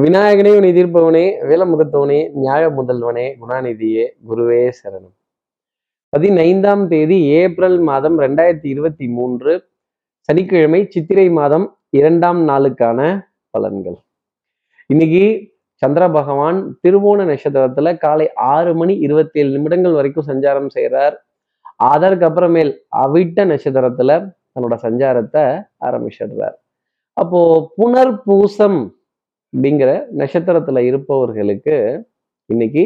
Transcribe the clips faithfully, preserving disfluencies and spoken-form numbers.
விநாயகனே உன்னை தீர்ப்பவனே, வேலமுகத்தவனே, நியாய முதல்வனே, குணாநிதியே, குருவே சரணம். பதினைந்தாம் தேதி ஏப்ரல் மாதம் ரெண்டாயிரத்தி இருபத்தி மூன்று சனிக்கிழமை, சித்திரை மாதம் இரண்டாம் நாளுக்கான பலன்கள். இன்னைக்கு சந்திர பகவான் திருவோண நட்சத்திரத்துல காலை ஆறு மணி இருபத்தி ஏழு நிமிடங்கள் வரைக்கும் சஞ்சாரம் செய்கிறார். அதற்கு அப்புறமேல் அவிட்ட நட்சத்திரத்துல தன்னோட சஞ்சாரத்தை ஆரம்பிச்சிடுறார். அப்போ புனர் பூசம் அப்படிங்கிற நட்சத்திரத்துல இருப்பவர்களுக்கு இன்னைக்கு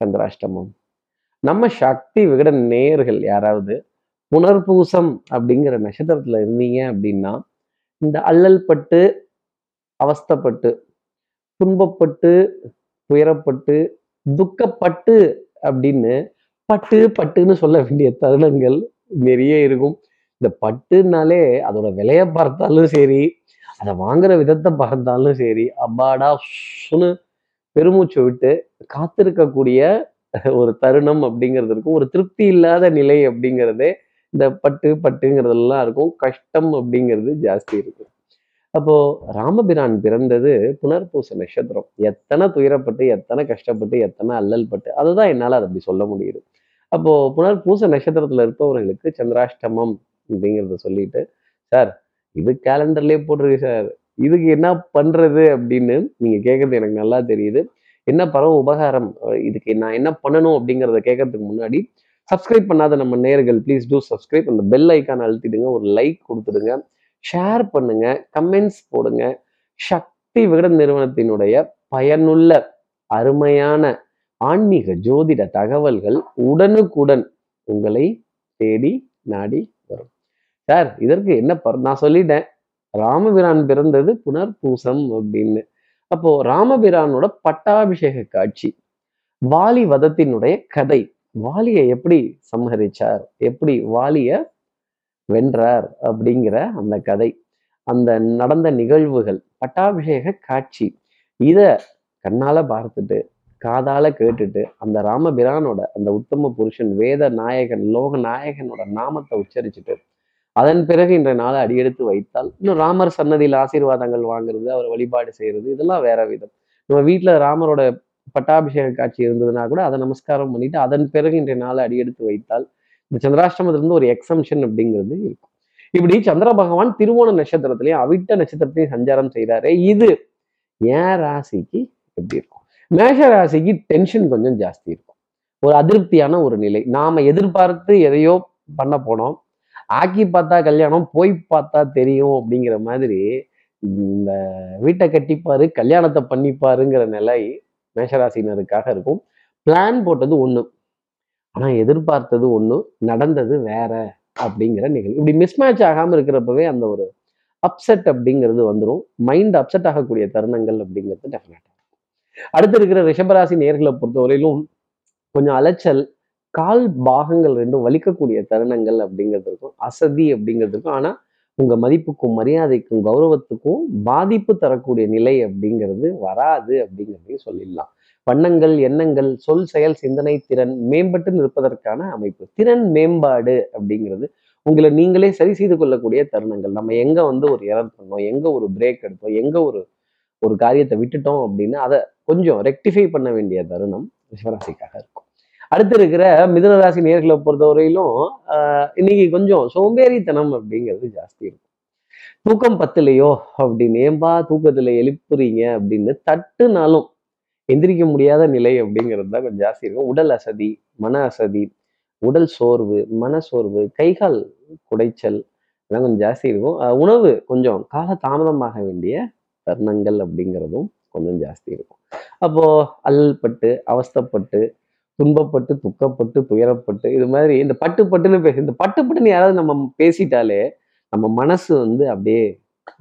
சந்திராஷ்டமம். நம்ம சக்தி விகட நேயர்கள் யாராவது புனர்பூசம் அப்படிங்கிற நட்சத்திரத்துல இருந்தீங்க அப்படின்னா, இந்த அல்லல் பட்டு, அவஸ்தப்பட்டு, துன்பப்பட்டு, துயரப்பட்டு, துக்கப்பட்டு அப்படின்னு பட்டு பட்டுன்னு சொல்ல வேண்டிய தருணங்கள் நிறைய இருக்கும். இந்த பட்டுனாலே அதோட விலையை பார்த்தாலும் சரி, அதை வாங்குற விதத்தை பார்த்தாலும் சரி, அப்பாடா சுன்னு பெருமூச்சு விட்டு காத்திருக்கக்கூடிய ஒரு தருணம் அப்படிங்கிறது இருக்கும். ஒரு திருப்தி இல்லாத நிலை அப்படிங்கிறதே இந்த பட்டு பட்டுங்கிறதெல்லாம் இருக்கும். கஷ்டம் அப்படிங்கிறது ஜாஸ்தி இருக்கும். அப்போ ராமபிரான் பிறந்தது புனர்பூச நட்சத்திரம். எத்தனை துயரப்பட்டு, எத்தனை கஷ்டப்பட்டு, எத்தனை அல்லல் பட்டு, அதுதான் என்னால் அதை அப்படி சொல்ல முடியுது. அப்போ புனர்பூச நட்சத்திரத்துல இருப்பவர்களுக்கு சந்திராஷ்டமம் அப்படிங்கிறத சொல்லிட்டு, சார் இது கேலண்டர்லேயே போட்டிருக்கு சார், இதுக்கு என்ன பண்ணுறது அப்படின்னு நீங்கள் கேட்குறது எனக்கு நல்லா தெரியுது. என்ன பரவ உபகாரம், இதுக்கு நான் என்ன பண்ணணும் அப்படிங்கிறத கேட்கறதுக்கு முன்னாடி சப்ஸ்கிரைப் பண்ணாத நம்ம நேயர்கள் ப்ளீஸ் டூ சப்ஸ்கிரைப். அந்த பெல் ஐக்கான் அழுத்திடுங்க, ஒரு லைக் கொடுத்துடுங்க, ஷேர் பண்ணுங்க, கமெண்ட்ஸ் போடுங்க. சக்தி விகடன் நிறுவனத்தினுடைய பயனுள்ள அருமையான ஆன்மீக ஜோதிட தகவல்கள் உடனுக்குடன் உங்களை தேடி நாடி வரும். சார் இதற்கு என்ன பர் நான் சொல்லிட்டேன், ராமபிரான் பிறந்தது புனர்பூசம் அப்படின்னு. அப்போ ராமபிரானோட பட்டாபிஷேக காட்சி, வாலி வதத்தினுடைய கதை, வாலியை எப்படி சம்ஹரிச்சார், எப்படி வாலியை வென்றார் அப்படிங்கிற அந்த கதை, அந்த நடந்த நிகழ்வுகள், பட்டாபிஷேக காட்சி, இதை கண்ணால பார்த்துட்டு காதால கேட்டுட்டு அந்த ராமபிரானோட அந்த உத்தம புருஷன் வேத நாயகன் லோக நாயகனோட நாமத்தை உச்சரிச்சுட்டு அதன் பிறகு இன்றைய நாளை அடியெடுத்து வைத்தால், இன்னும் ராமர் சன்னதியில் ஆசீர்வாதங்கள் வாங்குறது, அவர் வழிபாடு செய்யறது, இதெல்லாம் வேற விதம். நம்ம வீட்டில் ராமரோட பட்டாபிஷேக காட்சி இருந்ததுன்னா கூட அதை நமஸ்காரம் பண்ணிட்டு அதன் பிறகு இன்றைய நாளை அடியெடுத்து வைத்தால் இந்த சந்திராஷ்டமத்திலிருந்து ஒரு எக்ஸம்ஷன் அப்படிங்கிறது இருக்கும். இப்படி சந்திர பகவான் திருவோண நட்சத்திரத்திலையும் அவிட்ட நட்சத்திரத்திலையும் சஞ்சாரம் செய்கிறாரு. இது ஏன் ராசிக்கு எப்படி இருக்கும்? மேஷ ராசிக்கு டென்ஷன் கொஞ்சம் ஜாஸ்தி இருக்கும். ஒரு அதிருப்தியான ஒரு நிலை. நாம எதிர்பார்த்து எதையோ பண்ண போனோம், ஆக்கி பார்த்தா கல்யாணம், போய் பார்த்தா தெரியும் அப்படிங்கிற மாதிரி இந்த வீட்டை கட்டிப்பாரு, கல்யாணத்தை பண்ணிப்பாருங்கிற நிலை மேஷராசினருக்காக இருக்கும். பிளான் போட்டது ஒன்று, ஆனால் எதிர்பார்த்தது ஒன்று, நடந்தது வேற அப்படிங்கிற நிகழ்வு. இப்படி மிஸ்மேட்ச் ஆகாமல் இருக்கிறப்பவே அந்த ஒரு அப்செட் அப்படிங்கிறது வந்துடும். மைண்ட் அப்செட் ஆகக்கூடிய தருணங்கள் அப்படிங்கிறது டெஃபினட்டாக இருக்கும். அடுத்து இருக்கிற ரிஷபராசி நேர்களை பொறுத்தவரையிலும் கொஞ்சம் அலைச்சல், கால் பாகங்கள் ரெண்டும் வலிக்கக்கூடிய தருணங்கள் அப்படிங்கிறது இருக்கும். அசதி அப்படிங்கிறது இருக்கும். ஆனால் உங்கள் மதிப்புக்கும் மரியாதைக்கும் கௌரவத்துக்கும் பாதிப்பு தரக்கூடிய நிலை அப்படிங்கிறது வராது அப்படிங்கிறதையும் சொல்லிடலாம். வண்ணங்கள், எண்ணங்கள், சொல், செயல், சிந்தனை திறன் மேம்பட்டு நிற்பதற்கான அமைப்பு, திறன் மேம்பாடு அப்படிங்கிறது உங்களை நீங்களே சரி செய்து கொள்ளக்கூடிய தருணங்கள். நம்ம எங்கே வந்து ஒரு எரர் பண்ணோம், எங்கே ஒரு பிரேக் எடுத்தோம், எங்கே ஒரு ஒரு காரியத்தை விட்டுட்டோம் அப்படின்னு அதை கொஞ்சம் ரெக்டிஃபை பண்ண வேண்டிய தருணம் ரிஷபராசிக்காக இருக்கும். அடுத்து இருக்கிற மிதுனராசி நேர்களை பொறுத்தவரையிலும் இன்னைக்கு கொஞ்சம் சோம்பேறித்தனம் அப்படிங்கிறது ஜாஸ்தி இருக்கும். தூக்கம் பத்துலையோ அப்படின்னு, ஏம்பா தூக்கத்துல எழுப்புறீங்க அப்படின்னு தட்டுனாலும் எந்திரிக்க முடியாத நிலை அப்படிங்கிறது தான் கொஞ்சம் ஜாஸ்தி இருக்கும். உடல் அசதி, மன அசதி, உடல் சோர்வு, மன சோர்வு, கைகால் குடைச்சல், இதெல்லாம் கொஞ்சம் ஜாஸ்தி இருக்கும். உணவு கொஞ்சம் கால தாமதமாக வேண்டிய தருணங்கள் அப்படிங்கிறதும் கொஞ்சம் ஜாஸ்தி இருக்கும். அப்போ அல்லல்பட்டு, அவஸ்தப்பட்டு, துன்பப்பட்டு, துக்கப்பட்டு, துயரப்பட்டு, இது மாதிரி இந்த பட்டு பட்டுன்னு பேச இந்த பட்டு பட்டுன்னு யாராவது நம்ம பேசிட்டாலே நம்ம மனசு வந்து அப்படியே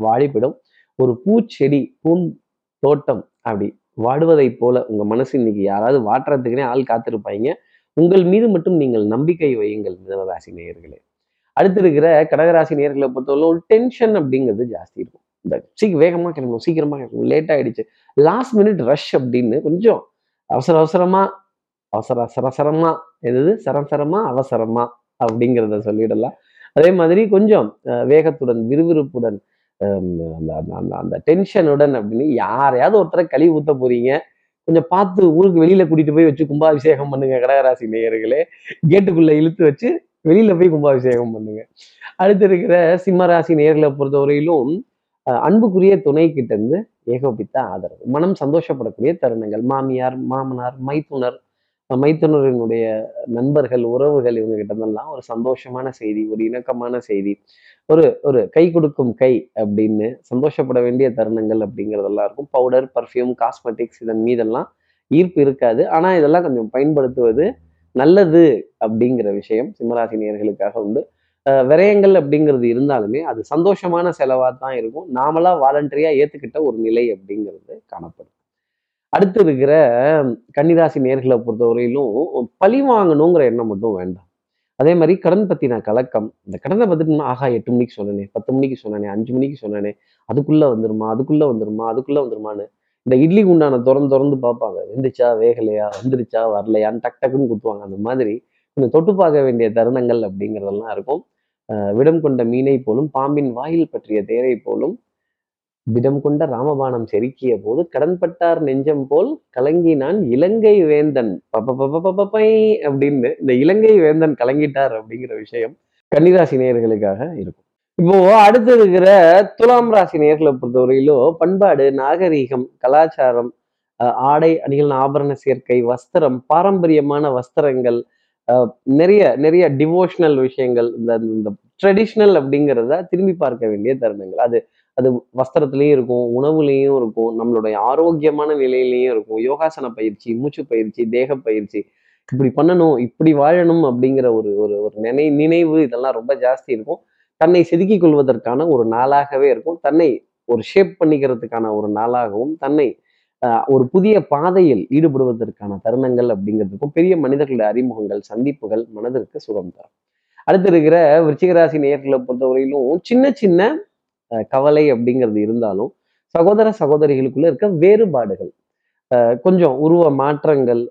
வாடிப்பிடும். ஒரு பூச்செடி, பூந்தோட்டம் அப்படி வாடுவதை போல உங்க மனசு இன்னைக்கு யாராவது வாட்டுறதுக்குனே ஆள் காத்திருப்பாங்க. உங்கள் மீது மட்டும் நீங்கள் நம்பிக்கை வையுங்கள் மிதனராசி நேயர்களே. அடுத்து இருக்கிற கடகராசி நேயர்களை பொறுத்தவரை ஒரு டென்ஷன் அப்படிங்கிறது ஜாஸ்தி இருக்கும். இந்த சீக்க வேகமாக கிளம்பணும், சீக்கிரமா கிளம்பணும், லேட் ஆயிடுச்சு, லாஸ்ட் மினிட் ரஷ் அப்படின்னு கொஞ்சம் அவசர அவசரமா அவசர சரசரமா எது சரசரமா அவசரமா அப்படிங்கிறத சொல்லிடலாம். அதே மாதிரி கொஞ்சம் வேகத்துடன், விறுவிறுப்புடன், அந்த டென்ஷனுடன் அப்படின்னு யாரையாவது ஒருத்தரை கழிவு ஊற்ற போறீங்க, கொஞ்சம் பார்த்து ஊருக்கு வெளியில கூட்டிட்டு போய் வச்சு கும்பாபிஷேகம் பண்ணுங்க. கடகராசி நேயர்களே, கேட்டுக்குள்ள இழுத்து வச்சு வெளியில போய் கும்பாபிஷேகம் பண்ணுங்க. அடுத்து இருக்கிற சிம்மராசி நேயர்களை பொறுத்தவரையிலும் அன்புக்குரிய துணை கிட்ட இருந்து ஏகோபித்த ஆதரவு, மனம் சந்தோஷப்படக்கூடிய தருணங்கள். மாமியார், மாமனார், மைத்துனர், மைத்துனரினுடைய நண்பர்கள், உறவுகள், இவங்க கிட்ட இருந்தெல்லாம் ஒரு சந்தோஷமான செய்தி, ஒரு இணக்கமான செய்தி, ஒரு ஒரு கை கொடுக்கும் கை அப்படின்னு சந்தோஷப்பட வேண்டிய தருணங்கள் அப்படிங்கிறதெல்லாம் இருக்கும். பவுடர், பர்ஃப்யூம், காஸ்மெட்டிக்ஸ் இதன் மீதெல்லாம் ஈர்ப்பு இருக்காது. ஆனால் இதெல்லாம் கொஞ்சம் பயன்படுத்துவது நல்லது அப்படிங்கிற விஷயம் சிம்மராசி நேயர்களுக்காக உண்டு. விரயங்கள் அப்படிங்கிறது இருந்தாலுமே அது சந்தோஷமான செலவாக தான் இருக்கும். நாமளா வாலண்டரியாக ஏற்றுக்கிட்ட ஒரு நிலை அப்படிங்கிறது காணப்படும். அடுத்து இருக்கிற கன்னிராசி நேர்களை பொறுத்தவரையிலும் பழி வாங்கணுங்கிற எண்ணம் மட்டும் வேண்டாம். அதே மாதிரி கடன் பற்றின கலக்கம், இந்த கடனை பற்றினா ஆகா எட்டு மணிக்கு சொன்னனே, பத்து மணிக்கு சொன்னனே, அஞ்சு மணிக்கு சொன்னனே, அதுக்குள்ளே வந்துருமா அதுக்குள்ளே வந்துருமா அதுக்குள்ளே வந்துருமான்னு இந்த இட்லி குண்டான திறந்து திறந்து பார்ப்பாங்க. எந்திரிச்சா வேகலையா, வந்துருச்சா வரலையான்னு டக் டக்குன்னு குத்துவாங்க. அந்த மாதிரி கொஞ்சம் தொட்டு பார்க்க வேண்டிய தருணங்கள் அப்படிங்கிறதெல்லாம் இருக்கும். விடம் கொண்ட மீனை போலும் பாம்பின் வாயில் பற்றிய தேரை போலும் விடம் கொண்ட ராமபானம் செருக்கிய போது கடன்பட்டார் நெஞ்சம் போல் கலங்கினான் இலங்கை வேந்தன் பப்ப பப்ப பப்பை அப்படின்னு இந்த இலங்கை வேந்தன் கலங்கிட்டார் அப்படிங்கிற விஷயம் கன்னிராசி நேயர்களுக்காக இருக்கும். இப்போ அடுத்து இருக்கிற துலாம் ராசி நேயர்களை பொறுத்தவரையிலோ பண்பாடு, நாகரீகம், கலாச்சாரம், ஆடை அணிகள், ஆபரண சேர்க்கை, வஸ்திரம், பாரம்பரியமான வஸ்திரங்கள், நிறைய நிறைய டிவோஷனல் விஷயங்கள், இந்த ட்ரெடிஷ்னல் அப்படிங்கிறத திரும்பி பார்க்க வேண்டிய தருணங்கள். அது அது வஸ்திரத்துலேயும் இருக்கும், உணவுலேயும் இருக்கும், நம்மளுடைய ஆரோக்கியமான நிலையிலையும் இருக்கும். யோகாசன பயிற்சி, மூச்சு பயிற்சி, தேக பயிற்சி, இப்படி பண்ணணும் இப்படி வாழணும் அப்படிங்கிற ஒரு ஒரு நினை நினைவு இதெல்லாம் ரொம்ப ஜாஸ்தி இருக்கும். தன்னை செதுக்கி கொள்வதற்கான ஒரு நாளாகவே இருக்கும். தன்னை ஒரு ஷேப் பண்ணிக்கிறதுக்கான ஒரு நாளாகவும், தன்னை ஒரு புதிய பாதையில் ஈடுபடுவதற்கான தருணங்கள் அப்படிங்கிறதுக்கும், பெரிய மனிதர்களுடைய அறிமுகங்கள், சந்திப்புகள் மனதிற்கு சுகம் தரும். அடுத்து இருக்கிற விருச்சிகராசி நேயர்களை பொறுத்தவரையிலும் சின்ன சின்ன கவலை அப்படிங்கிறது இருந்தாலும் சகோதர சகோதரிகளுக்குள்ள இருக்க வேறுபாடுகள், கொஞ்சம் உருவ மாற்றங்கள்,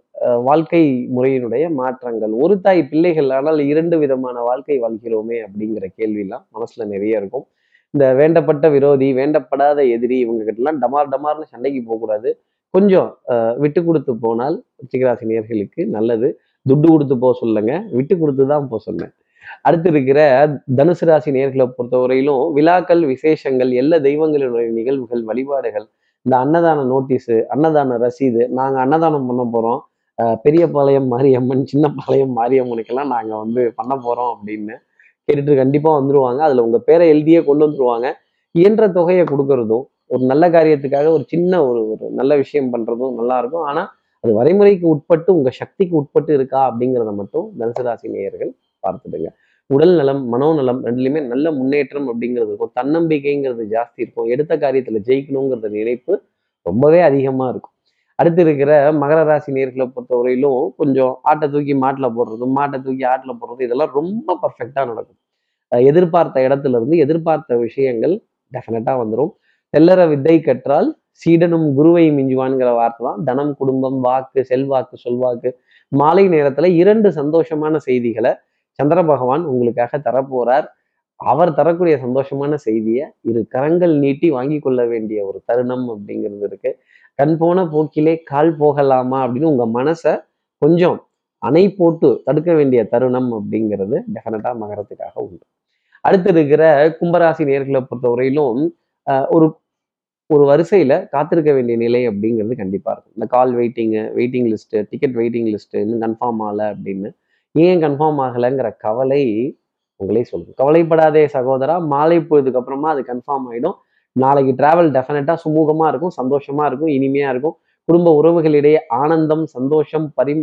வாழ்க்கை முறையினுடைய மாற்றங்கள், ஒரு தாய் பிள்ளைகள் ஆனால் இரண்டு விதமான வாழ்க்கை வாழ்கிறோமே அப்படிங்கிற கேள்வியெல்லாம் மனசுல நிறைய இருக்கும். இந்த வேண்டப்பட்ட விரோதி, வேண்டப்படாத எதிரி, இவங்ககிட்டலாம் டமார் டமார்னு சண்டைக்கு போகக்கூடாது. கொஞ்சம் விட்டு கொடுத்து போனால் விருச்சிகராசி நேயர்களுக்கு நல்லது. துட்டு கொடுத்து போக சொல்லுங்க, விட்டு கொடுத்து தான் போக சொல்லுங்க. அடுத்து இருக்கிற தனுசு ராசி நேயர்களை பொறுத்தவரையிலும் விழாக்கள், விசேஷங்கள், எல்லா தெய்வங்களுடைய நிகழ்வுகள், வழிபாடுகள், இந்த அன்னதான நோட்டீஸு, அன்னதான ரசீது, நாங்கள் அன்னதானம் பண்ண போகிறோம், பெரிய பாளையம் மாரியம்மன், சின்ன பாளையம் மாரியம்மனுக்கெல்லாம் நாங்கள் வந்து பண்ண போகிறோம் அப்படின்னு கேட்டுட்டு கண்டிப்பாக வந்துடுவாங்க. அதில் உங்கள் பேரை எழுதியே கொண்டு வந்துடுவாங்க. இயன்ற தொகையை கொடுக்கறதும் ஒரு நல்ல காரியத்துக்காக ஒரு சின்ன ஒரு ஒரு நல்ல விஷயம் பண்ணுறதும் நல்லாயிருக்கும். ஆனால் அது வரைமுறைக்கு உட்பட்டு உங்கள் சக்திக்கு உட்பட்டு இருக்கா அப்படிங்கிறத மட்டும் தனுசு ராசி நேயர்கள் பார்த்துடுங்க. உடல் நலம், மனோநலம் ரெண்டுலையுமே நல்ல முன்னேற்றம் அப்படிங்கிறது இருக்கும். தன்னம்பிக்கைங்கிறது ஜாஸ்தி இருக்கும். எடுத்த காரியத்தில் ஜெயிக்கணுங்கிறத நினைப்பு ரொம்பவே அதிகமாக இருக்கும். அடுத்து இருக்கிற மகர ராசி நேர்களை பொறுத்தவரையிலும் கொஞ்சம் ஆட்டை தூக்கி மாட்டில் போடுறதும் மாட்டை தூக்கி ஆட்டில் போடுறதும் இதெல்லாம் ரொம்ப பர்ஃபெக்டாக நடக்கும். எதிர்பார்த்த இடத்துல இருந்து எதிர்பார்த்த விஷயங்கள் டெஃபினட்டாக வந்துடும். தெல்லற வித்தை கற்றால் சீடனும் குருவை மிஞ்சுவான்கிற வார்த்தை தான். தனம், குடும்பம், வாக்கு, செல்வாக்கு, சொல்வாக்கு, மாலை நேரத்தில் இரண்டு சந்தோஷமான செய்திகளை சந்திர பகவான் உங்களுக்காக தரப்போறார். அவர் தரக்கூடிய சந்தோஷமான செய்தியை இரு கரங்கள் நீட்டி வாங்கி கொள்ள வேண்டிய ஒரு தருணம் அப்படிங்கிறது இருக்கு. கண் போன போக்கிலே கால் போகலாமா அப்படின்னு உங்க மனசை கொஞ்சம் அணை போட்டு தடுக்க வேண்டிய தருணம் அப்படிங்கிறது டெஃபினட்டா மகரத்துக்காக உண்டு. அடுத்து இருக்கிற கும்பராசி நேர்களை பொறுத்தவரையிலும் ஒரு ஒரு வரிசையில காத்திருக்க வேண்டிய நிலை அப்படிங்கிறது கண்டிப்பா இருக்கும். இந்த call waiting, waiting list, ticket waiting list, இன்னும் கன்ஃபார்ம் ஆகலை அப்படின்னு ஏன் கன்ஃபார்ம் ஆகலைங்கிற கவலை உங்களே சொல்லுங்க. கவலைப்படாதே சகோதரா, மாலை போயதுக்கு அப்புறமா அது கன்ஃபார்ம் ஆகிடும். நாளைக்கு டிராவல் டெஃபினட்டாக சுமூகமாக இருக்கும், சந்தோஷமாக இருக்கும், இனிமையாக இருக்கும். குடும்ப உறவுகளிடையே ஆனந்தம், சந்தோஷம், பரி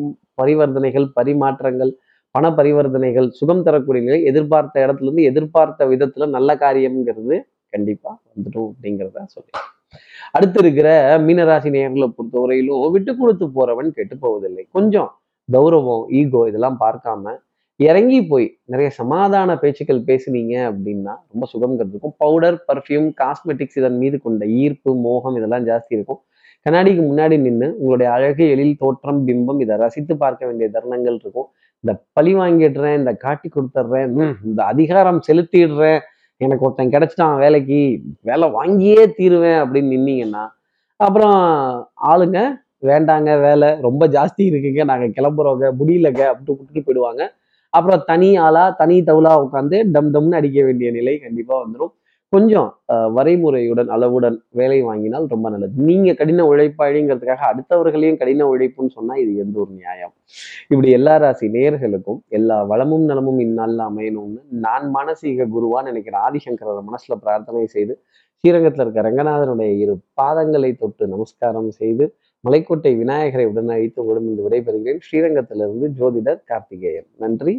பரிவர்த்தனைகள் பரிமாற்றங்கள், பண பரிவர்த்தனைகள் சுகம் தரக்கூடிய நிலை. எதிர்பார்த்த இடத்துலேருந்து எதிர்பார்த்த விதத்தில் நல்ல காரியம்ங்கிறது கண்டிப்பாக வந்துடும் அப்படிங்கிறத சொல்லுவேன். அடுத்து இருக்கிற மீனராசி நேயர்களை பொறுத்தவரையிலும் விட்டு கொடுத்து போறவன் கெட்டு போவதில்லை. கொஞ்சம் கௌரவம், ஈகோ இதெல்லாம் பார்க்காம இறங்கி போய் நிறைய சமாதான பேச்சுக்கள் பேசுனீங்க அப்படின்னா ரொம்ப சுகம்ங்கிறது இருக்கும். பவுடர், பர்ஃப்யூம், காஸ்மெட்டிக்ஸ் இதன் மீது கொண்ட ஈர்ப்பு, மோகம் இதெல்லாம் ஜாஸ்தி இருக்கும். கண்ணாடிக்கு முன்னாடி நின்று உங்களுடைய அழகு, எழில், தோற்றம், பிம்பம் இதை ரசித்து பார்க்க வேண்டிய தருணங்கள் இருக்கும். இந்த பழி வாங்கிடுறேன், இந்த காட்டி கொடுத்துட்றேன், இந்த அதிகாரம் செலுத்திடுறேன், எனக்கு ஒருத்தன் கிடைச்சிட்டான் வேலைக்கு, வேலை வாங்கியே தீருவேன் அப்படின்னு நின்னீங்கன்னா அப்புறம் ஆளுங்க வேண்டாங்க வேலை ரொம்ப ஜாஸ்தி இருக்குங்க நாங்கள் கிளம்புறோங்க முடியலங்க அப்படின்ட்டு விட்டுட்டு போயிடுவாங்க. அப்புறம் தனி ஆளா தனி தவுளா உட்காந்து டம் டம்னு அடிக்க வேண்டிய நிலை கண்டிப்பாக வந்துடும். கொஞ்சம் வரைமுறையுடன் அளவுடன் வேலை வாங்கினால் ரொம்ப நல்லது. நீங்க கடின உழைப்பாளிங்கிறதுக்காக அடுத்தவர்களையும் கடின உழைப்புன்னு சொன்னா இது எந்த ஒரு நியாயம்? இப்படி எல்லா ராசி நேயர்களுக்கும் எல்லா வளமும் நலமும் இந்நாளில் அமையணும்னு நான் மானசீக குருவான்னு நினைக்கிற ஆதிசங்கரோட மனசுல பிரார்த்தனை செய்து, ஸ்ரீரங்கத்தில் இருக்க ரங்கநாதனுடைய இரு பாதங்களை தொட்டு நமஸ்காரம் செய்து, மலைக்கோட்டை விநாயகரை உடன் அழைத்து உங்களிடம் இருந்து விடைபெறுகிறேன். ஸ்ரீரங்கத்திலிருந்து ஜோதிடர் கார்த்திகேயன். நன்றி.